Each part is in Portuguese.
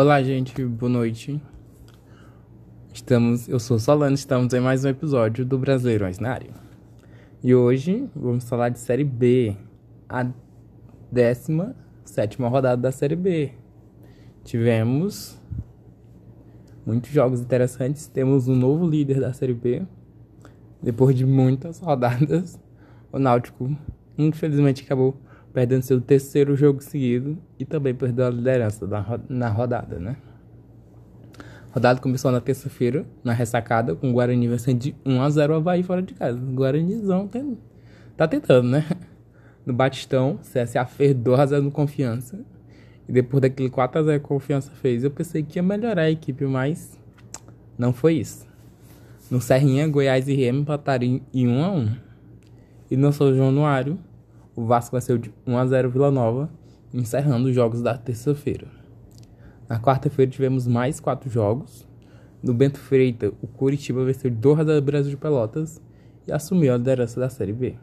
Olá, gente, boa noite. Eu sou Solano, estamos em mais um episódio do Brasileirão na Área. E hoje vamos falar de Série B, a 17ª rodada da Série B. Tivemos muitos jogos interessantes, temos um novo líder da Série B. Depois de muitas rodadas, o Náutico infelizmente acabou perdendo seu terceiro jogo seguido e também perdeu a liderança na rodada, né? A rodada começou na terça-feira, na ressacada, com o Guarani vencendo de 1-0 o Bahia fora de casa. O Guaranizão tá tentando, né? No Batistão, CSA fez 2-0 no Confiança. E depois daquele 4-0 que a Confiança fez, eu pensei que ia melhorar a equipe, mas não foi isso. No Serrinha, Goiás e Remo empataram em 1-1. E no São João Noário, o Vasco venceu de 1-0 Vila Nova, encerrando os jogos da terça-feira. Na quarta-feira tivemos mais 4 jogos. No Bento Freita, o Coritiba venceu de 2-0 Brasil de Pelotas e assumiu a liderança da Série B.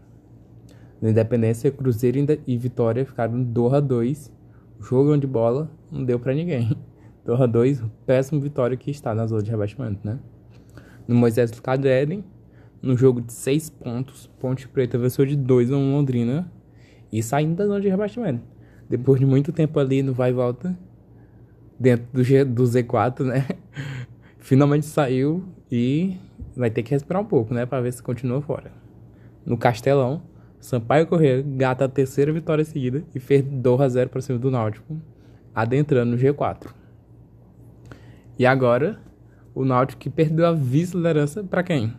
Na Independência, Cruzeiro e Vitória ficaram 2-2. Jogão de bola, não deu pra ninguém. 2-2, péssimo Vitória que está na zona de rebaixamento, né? No Moisés do Cadre, no jogo de 6 pontos, Ponte Preta venceu de 2-1 Londrina e saindo da zona de rebaixamento. Depois de muito tempo ali no vai e volta, dentro do Z4, né? Finalmente saiu e vai ter que respirar um pouco, né? Pra ver se continua fora. No Castelão, Sampaio Corrêa gata a terceira vitória seguida e fez 2-0 para cima do Náutico, adentrando no G4. E agora, o Náutico que perdeu a vice-liderança para quem?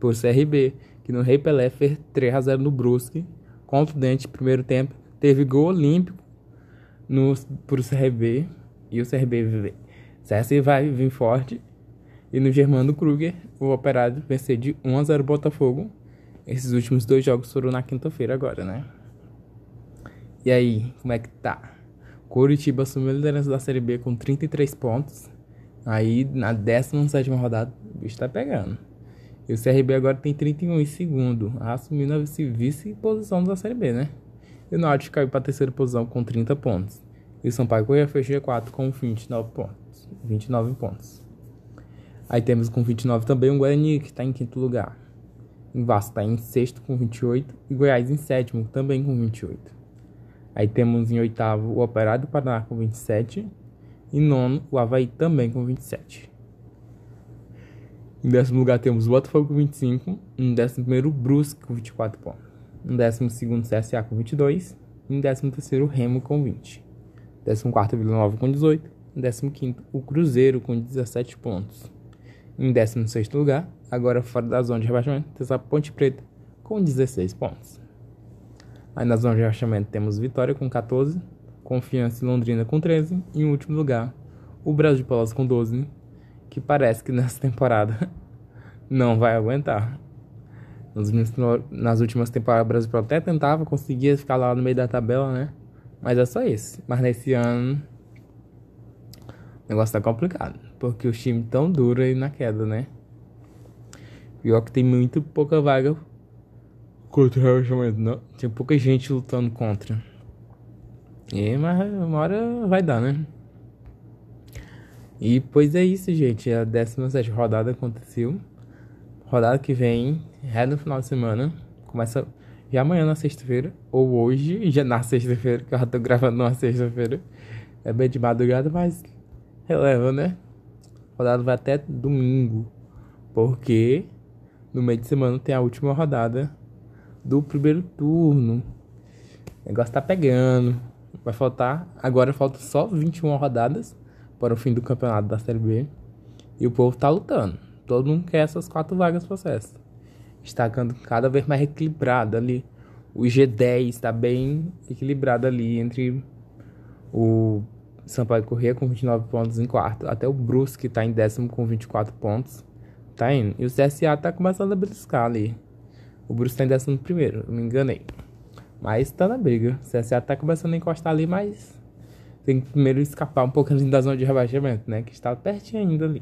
Por CRB, que no Rei Pelé fez 3-0 no Brusque, contundente primeiro tempo, teve gol olímpico pro CRB, e o CRB vai vir forte, e no Germano Kruger, o Operário venceu de 1-0 o Botafogo. Esses últimos 2 jogos foram na quinta-feira agora, né? E aí, como é que tá? Coritiba assumiu a liderança da Série B com 33 pontos. Aí, na 17ª rodada, o bicho tá pegando. E o CRB agora tem 31 em segundo, assumindo a vice-posição da Série B, né? E o Náutico caiu pra terceira posição com 30 pontos. E o Sampaio Corrêa fez G4 com 29 pontos. Aí temos com 29 também o Guarani, que tá em quinto lugar. O Vasco tá em sexto com 28 e Goiás em sétimo também com 28. Aí temos em oitavo o Operário do Paraná com 27. Em nono, o Avaí também com 27. Em décimo lugar temos o Botafogo com 25. Em décimo primeiro, o Brusque com 24 pontos. Em décimo segundo, o CSA com 22. Em décimo terceiro, o Remo com 20. Em décimo quarto, o Vila Nova com 18. Em décimo quinto, o Cruzeiro com 17 pontos. Em décimo sexto lugar, agora fora da zona de rebaixamento, temos a Ponte Preta com 16 pontos. Aí na zona de rebaixamento temos Vitória com 14. Confiança e Londrina com 13, e em último lugar, o Brasil de Pelotas com 12, que parece que nessa temporada não vai aguentar. Nas últimas temporadas, o Brasil de Pelotas até tentava, conseguia ficar lá no meio da tabela, né? Mas é só isso. Mas nesse ano, o negócio tá complicado, porque os times tão duros aí na queda, né? Pior que tem muito pouca vaga contra o rebaixamento, não. Tem pouca gente lutando contra. E, mas uma hora vai dar, né? E, pois é isso, gente. A 17ª rodada aconteceu. Rodada que vem, no final de semana. Começa já amanhã na sexta-feira. Ou hoje, já na sexta-feira, que eu já tô gravando na sexta-feira. É bem de madrugada, mas releva, né? Rodada vai até domingo. Porque no meio de semana tem a última rodada do primeiro turno. O negócio tá pegando. Vai faltar, agora faltam só 21 rodadas para o fim do campeonato da Série B. E o povo tá lutando. Todo mundo quer essas 4 vagas pro acesso. Destacando cada vez mais equilibrado ali. O G10 está bem equilibrado ali entre o Sampaio Corrêa com 29 pontos em quarto. Até o Brusque tá em décimo com 24 pontos. Tá indo. E o CSA tá começando a briscar ali. O Brusque tá em 11º, eu me enganei. Mas tá na briga. O CSA tá começando a encostar ali, mas tem que primeiro escapar um pouquinho da zona de rebaixamento, né? Que está pertinho ainda ali.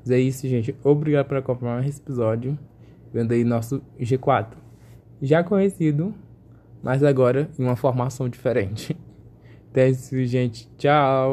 Mas é isso, gente. Obrigado por acompanhar esse episódio. Vendo aí nosso G4. Já conhecido, mas agora em uma formação diferente. Então é isso, gente. Tchau!